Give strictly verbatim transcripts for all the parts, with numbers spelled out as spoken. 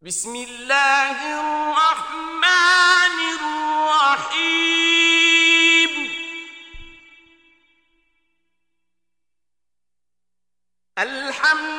Bismillahirrahmanirrahim. Elhamdülillah.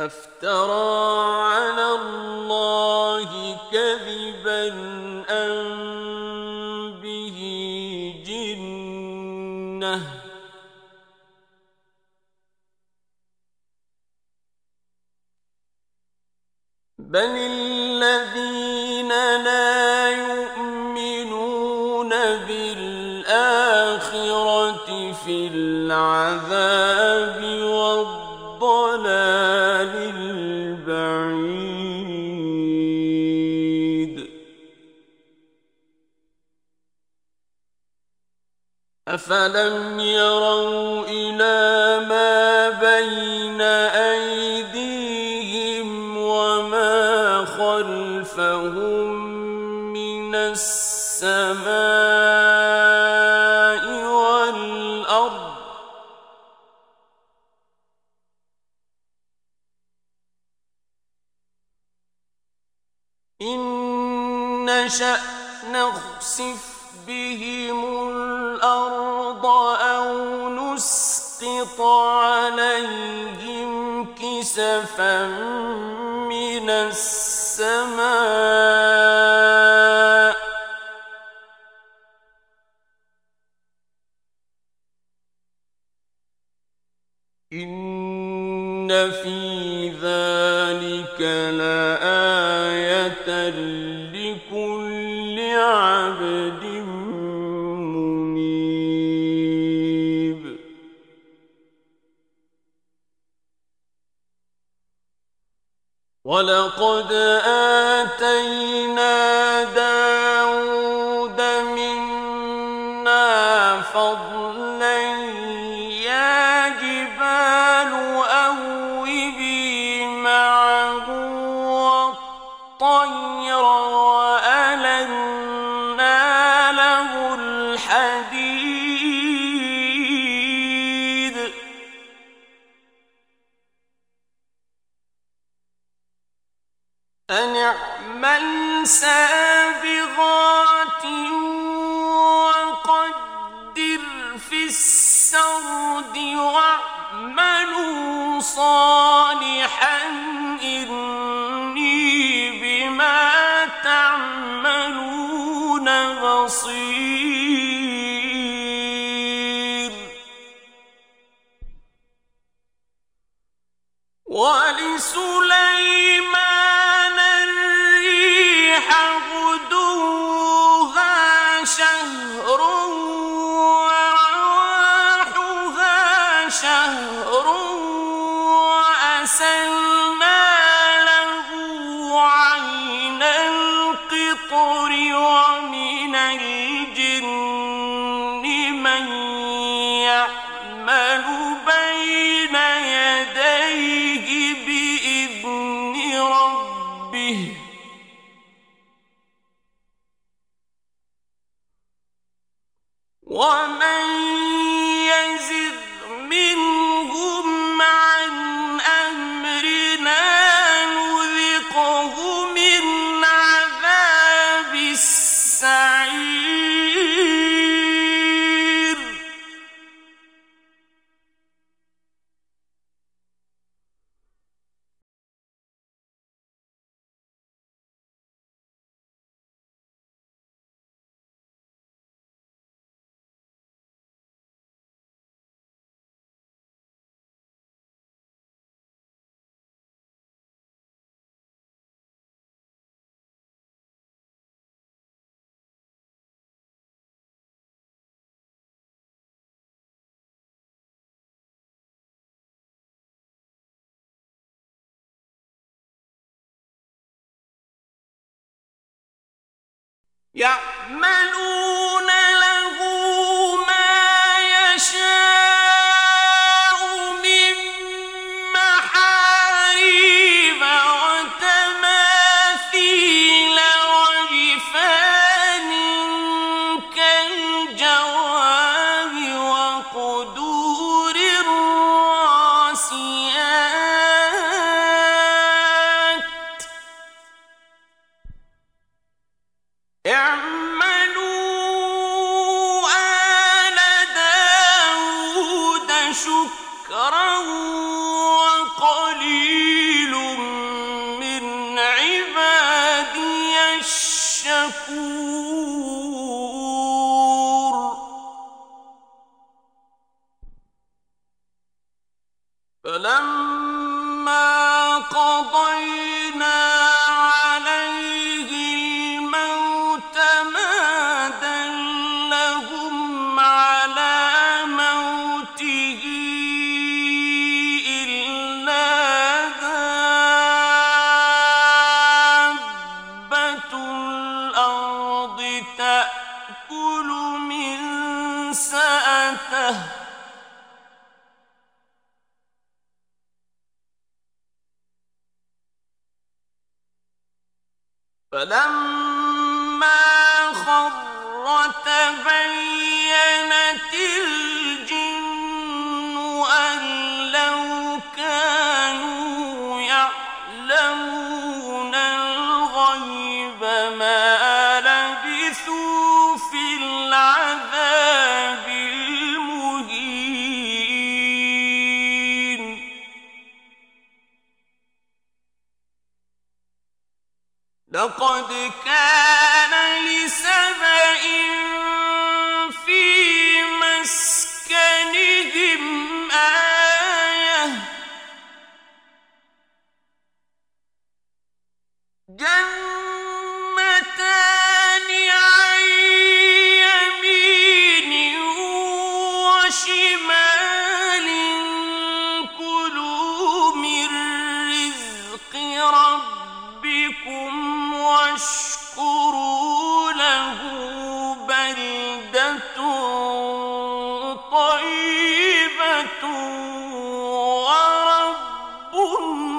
افترى على الله كذبا أم به جنة بل الذين لا يؤمنون بالآخرة في العذاب والضلال البعيد أفلم يروا إلى ما بين أيديهم وما خلفهم من السماء والأرض إن نشأ نخسف بهم الأرض أو نسقط عليهم كسفا من السماء إن في ذلك لآية لكل عبد منيب ولقد آتينا داود منا فضلا يا جبال أوبي معه والطير وألنا له الحديد أن اعمل سابغات وقدر في السرد واعملوا صالحا إني بما تعملون بصير ولسليمان الريح غدوها شهر شهر وأسلنا له عين القطر ومن الجن من يعمل بين يديه بإذن ربه ومن يزد منهم عن أمرنا نذقه من عذاب السعير يعملون له ما يشاء من محاريب وتماثيل وجفان كالجواب وقدور شكرا وقليلا شكور فلما قضينا عليه الموت ما دلهم على موته إلا دابة الأرض تأكل من سأته فلما خر تبينت الجن أن لو كانوا يعلمون الغيب ما لبثوا في العذاب المهين لقد كان لسبأ في مسكنهم آية جنتان عن يمين وشمال كلوا من رزق ربكم واشكروا له بلدة طيبة ورب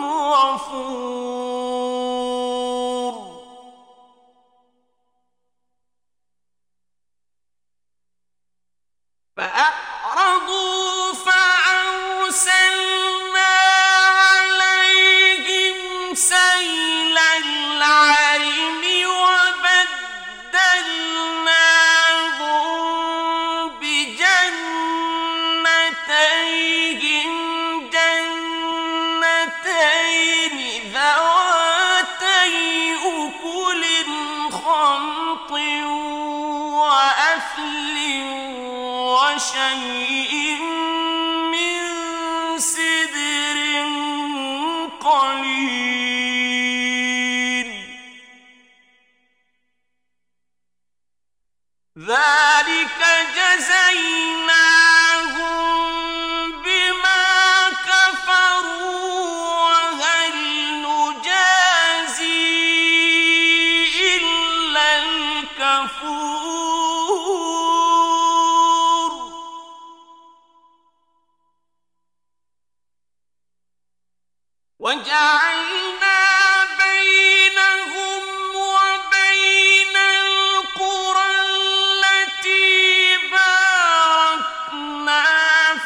غفور فأعرضوا فأرسلنا عليهم سيل العرم شيء من سدر قليل ذلك جزيناهم بما كفروا وهل نجازي إلا الكفور وجعلنا بينهم وبين القرى التي باركنا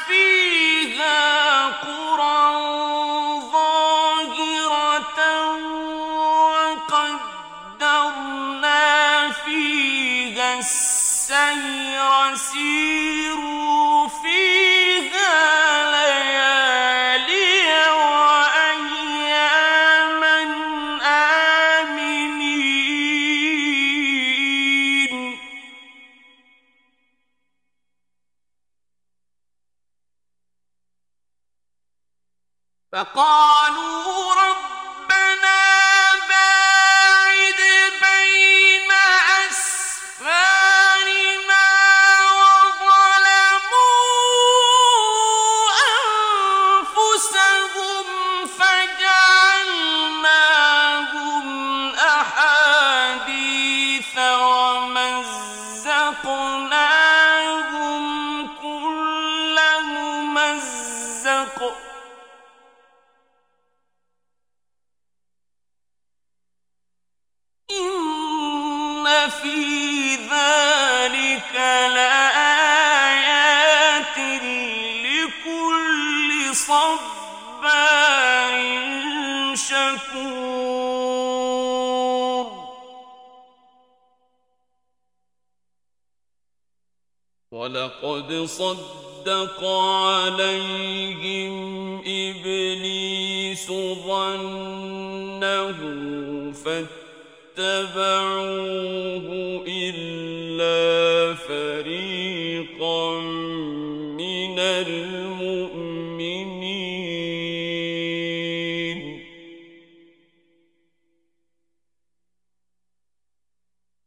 فيها قرى ظاهرة وقدرنا فيها السير سيروا فيها فقالوا ربنا باعد بين أسفارنا وظلموا أنفسهم فجعلناهم أحاديث ومزقناهم كل ممزق في ذلك لآيات لكل صبار شكور ولقد صدق عليهم إبليس ظنه فاتبعوه اتبعوه إلا فريقا من المؤمنين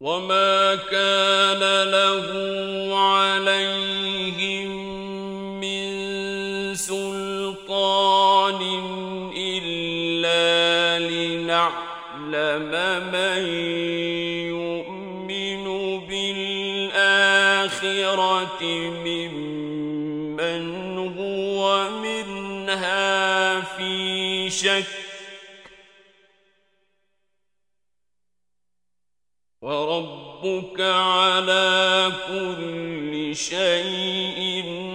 وما كان له عليهم من سلطان إلا لنعلم لَمَن يُؤْمِنُ بِالْآخِرَةِ مِمَّنْ هُوَ مِنْهَا فِي شَكٍّ وَرَبُّكَ عَلَى كُلِّ شَيْءٍ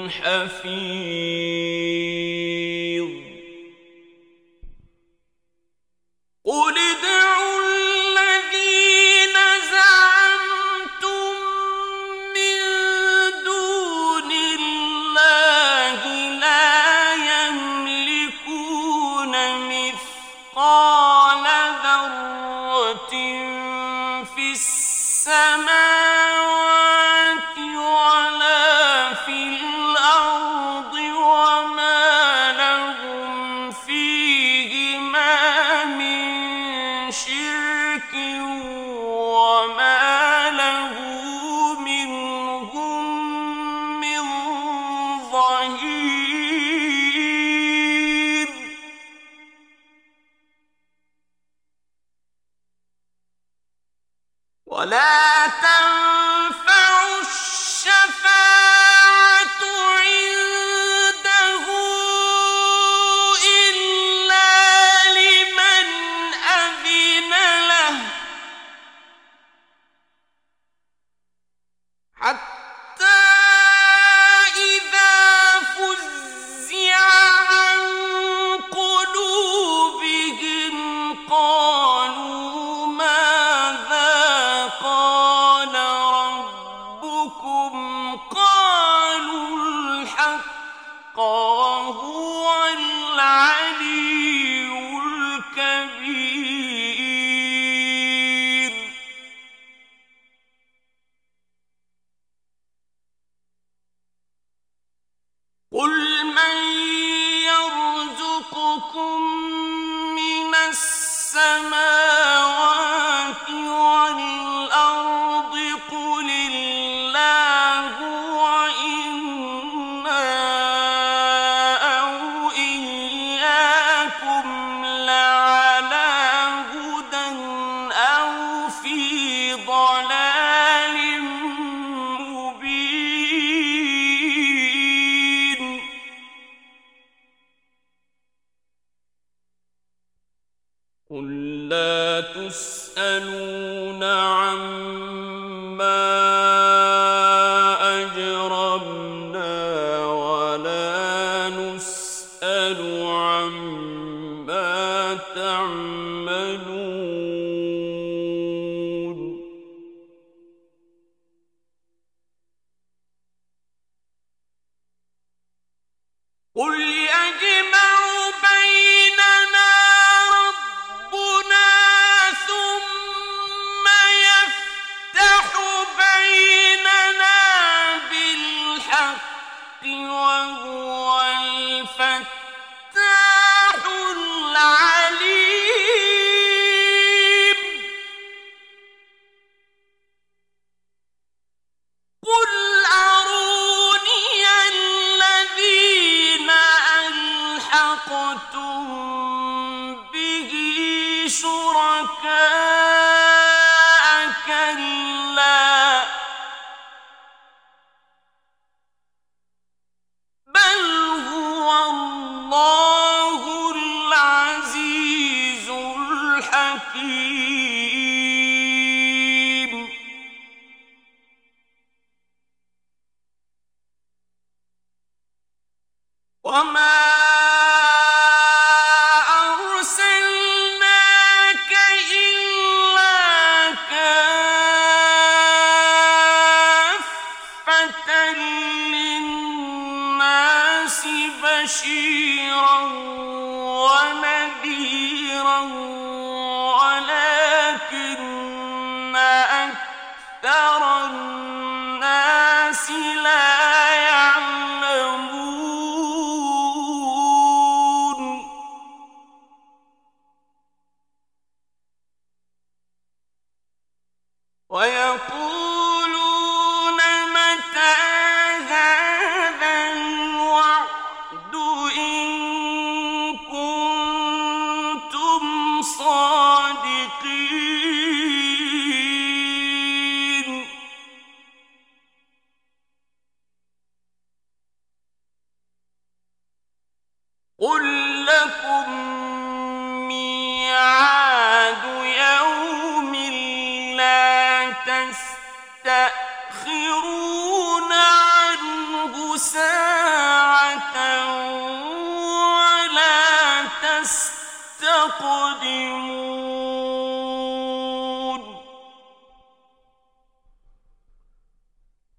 حَفِيظٌ قُلِ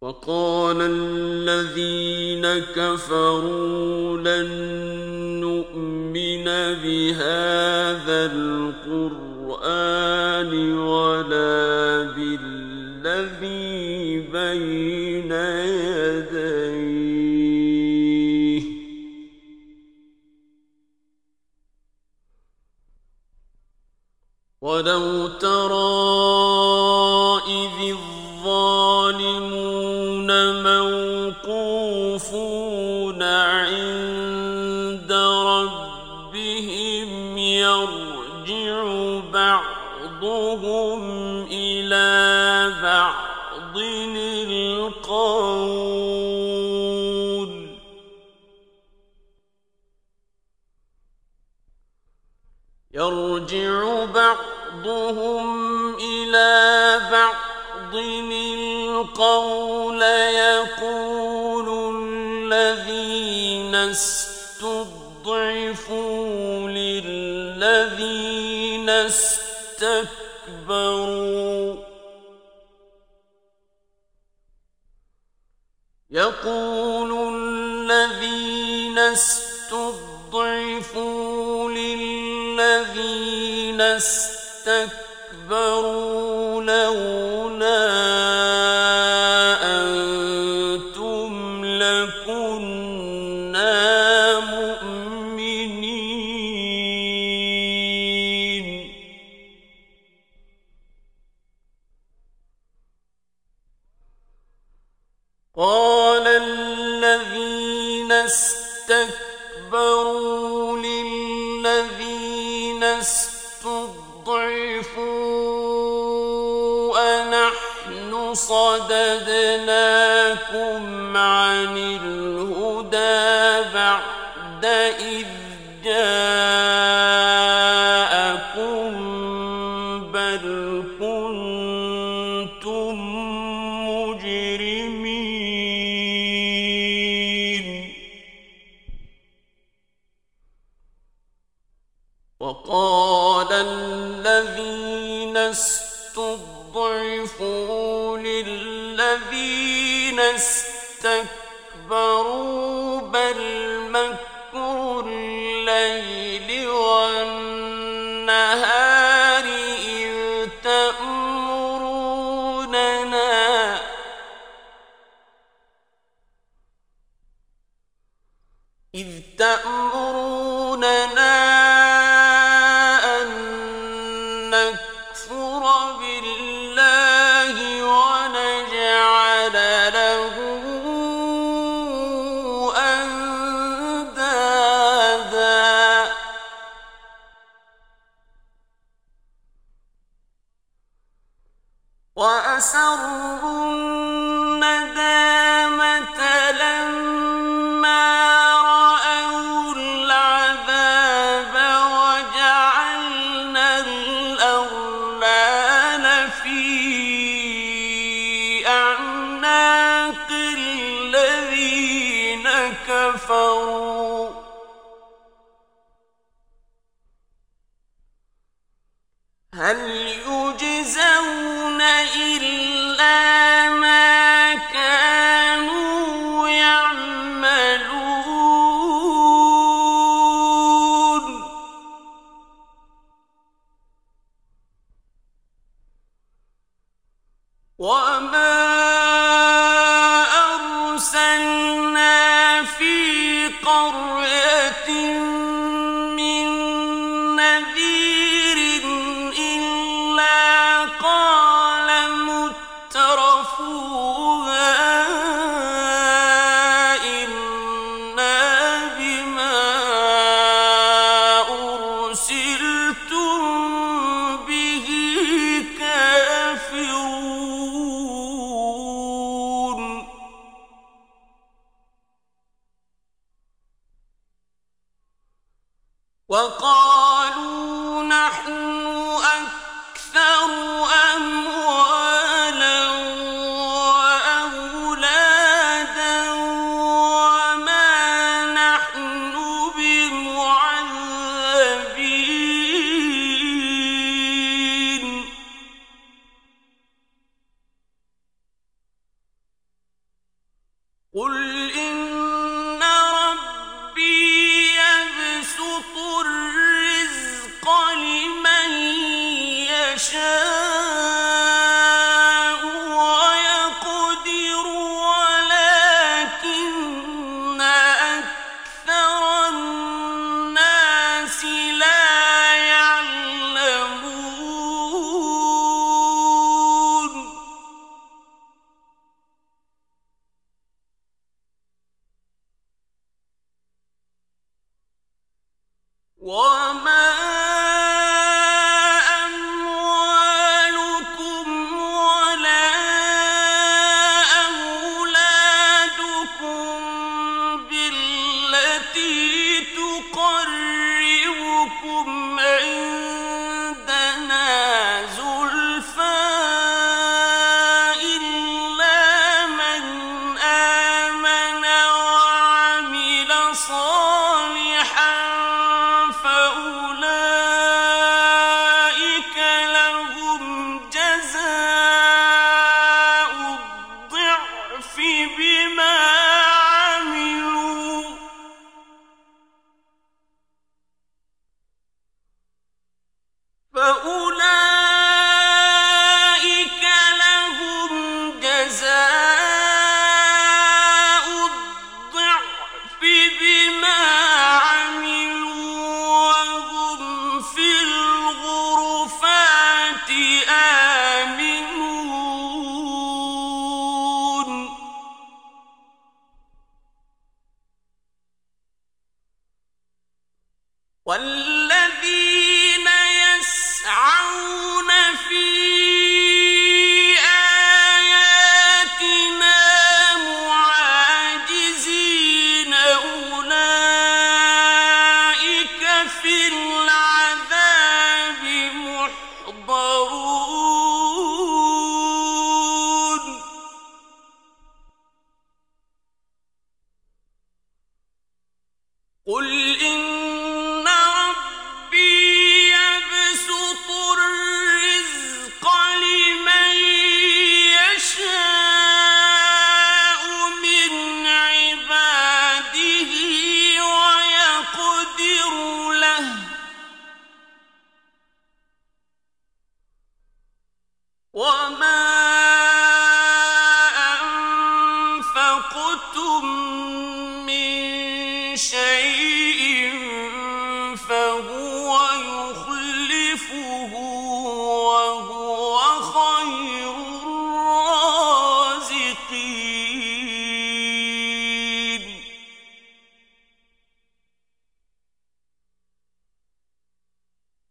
وقال الذين كفروا لن نؤمن بهذا القرآن ولا بالذي بين يديه ولو ترى إذ الظالمون موقوفون عند ربهم يرجع بعضهم إلى بعض القول يرجع بعضهم إلى بعض القول يقول الذين استضعفوا للذين استكبروا يقول الذين استضعفوا للذين استكبروا لولا صددناكم عن الهدى بعد إذ جاءكم بل كنتم مجرمين وقال الذين استضعفوا الذين استكبروا بل مكر الليل والنهار إذ تأمروننا إذ تأمروننا أن نكفر بالله وأسروا الندامة لما رأوا العذاب وجعلنا الأغلال في أعناق الذين كفروا هل يجزون إلا ما كانوا يعملون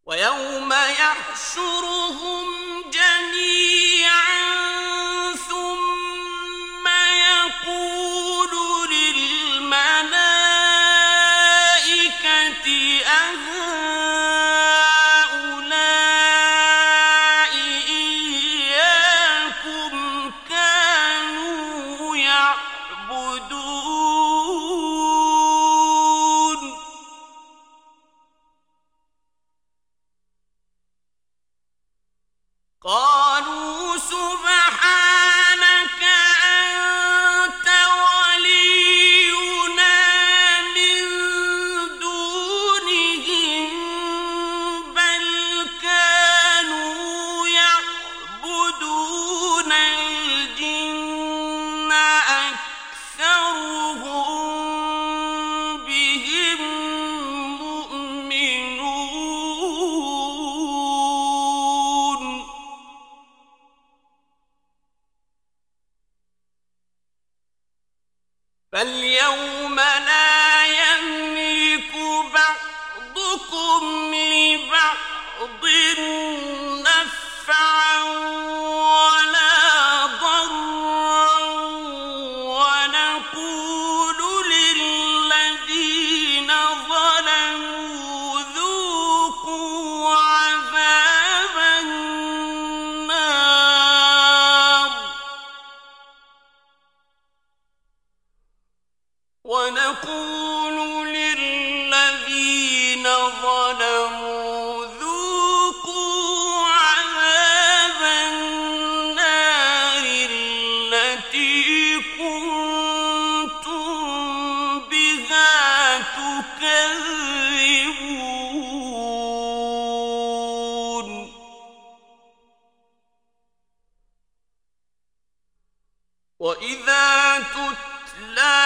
وَيَوْمَ يَحْشُرُهُمْ جَمِيعًا فَالْيَوْمَ لَا يَمْلِكُ بَعْضُكُمْ لِبَعْضٍ نَفْعًا وَلَا ضَرًّا وَنَقُولُ لِلَّذِينَ ظَلَمُوا ذُوقُوا عَذَابَ النَّارِ وَنَقُولُ لِلَّذِينَ ظَلَمُوا ذُوقُوا عَذَابَ النَّارِ الَّتِي كُنتُم بِهَا تُكَذِّبُونَ وَإِذَا تُتْلَى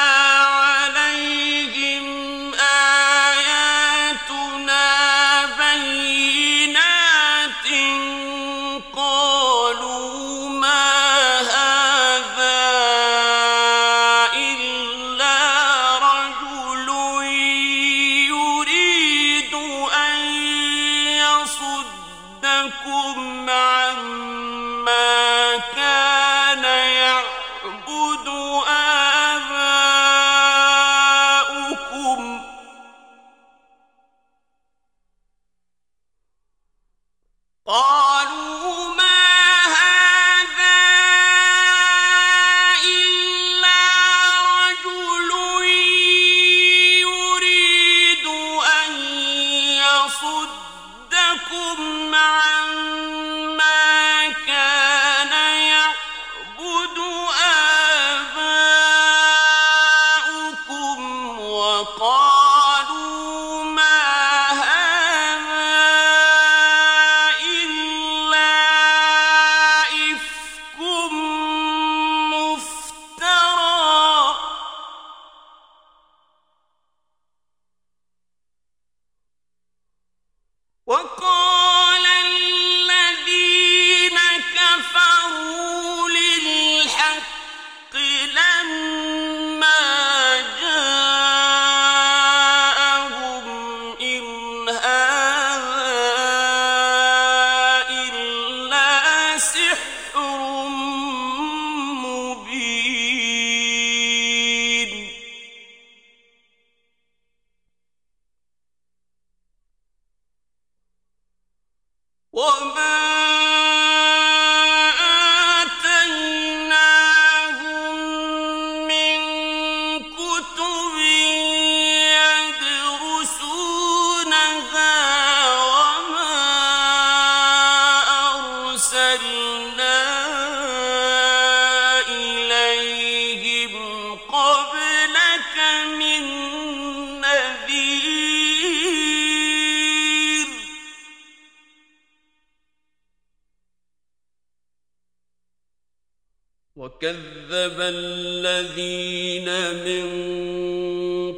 وَكَذَّبَ الَّذِينَ مِنْ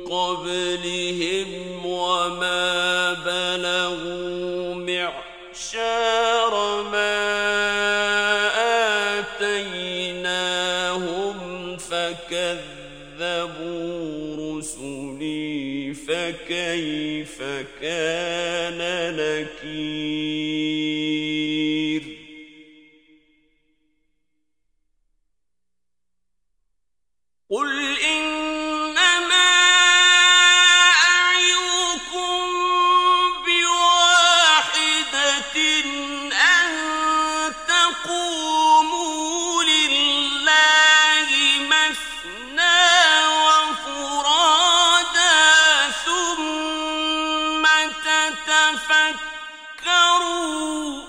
قَبْلِهِمْ وَمَا بَلَغُوا مِعْشَارَ مَا آتَيْنَاهُمْ فَكَذَّبُوا رُسُلِي فَكَيْفَ كَانَ نَكِيرِ قل إنما أعظكم بواحدة أن تقوموا لله مثنى وفرادا ثم تتفكروا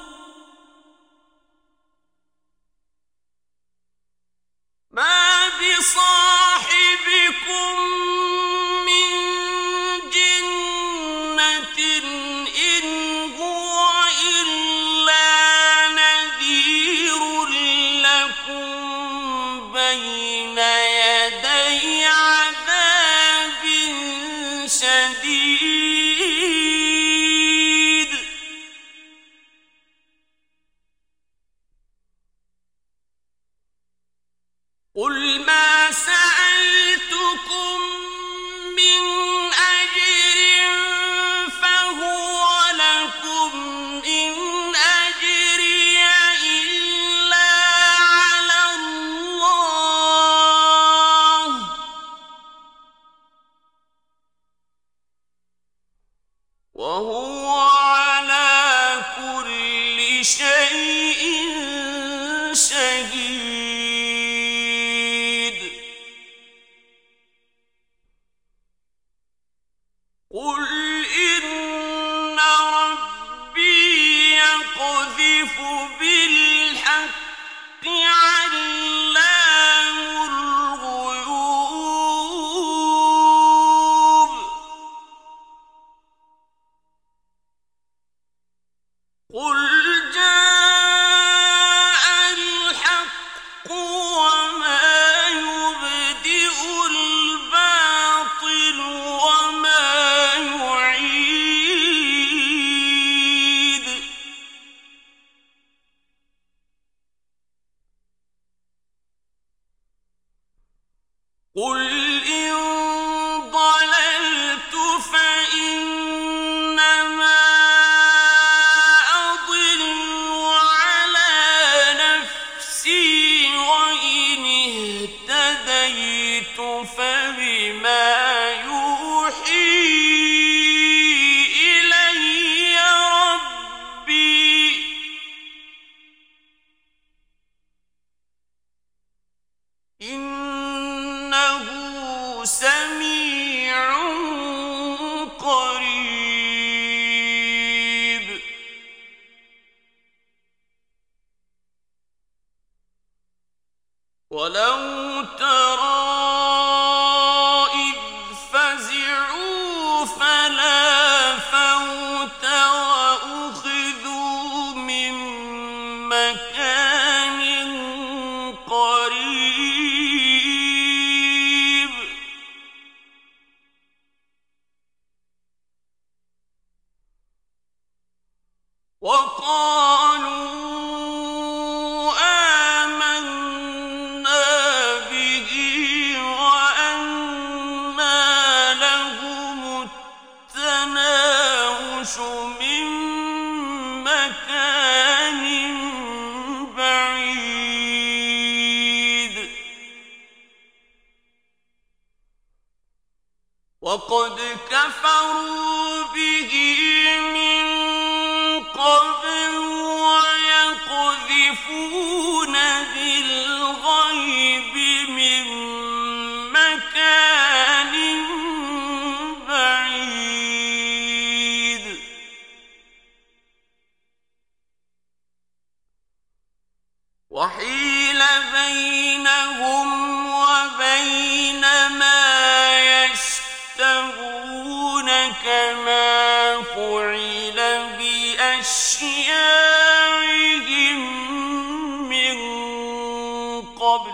ما بصاحبكم من جنة إن هو إلا نذير لكم بين يدي عذاب شديد قل ما سألتكم قبل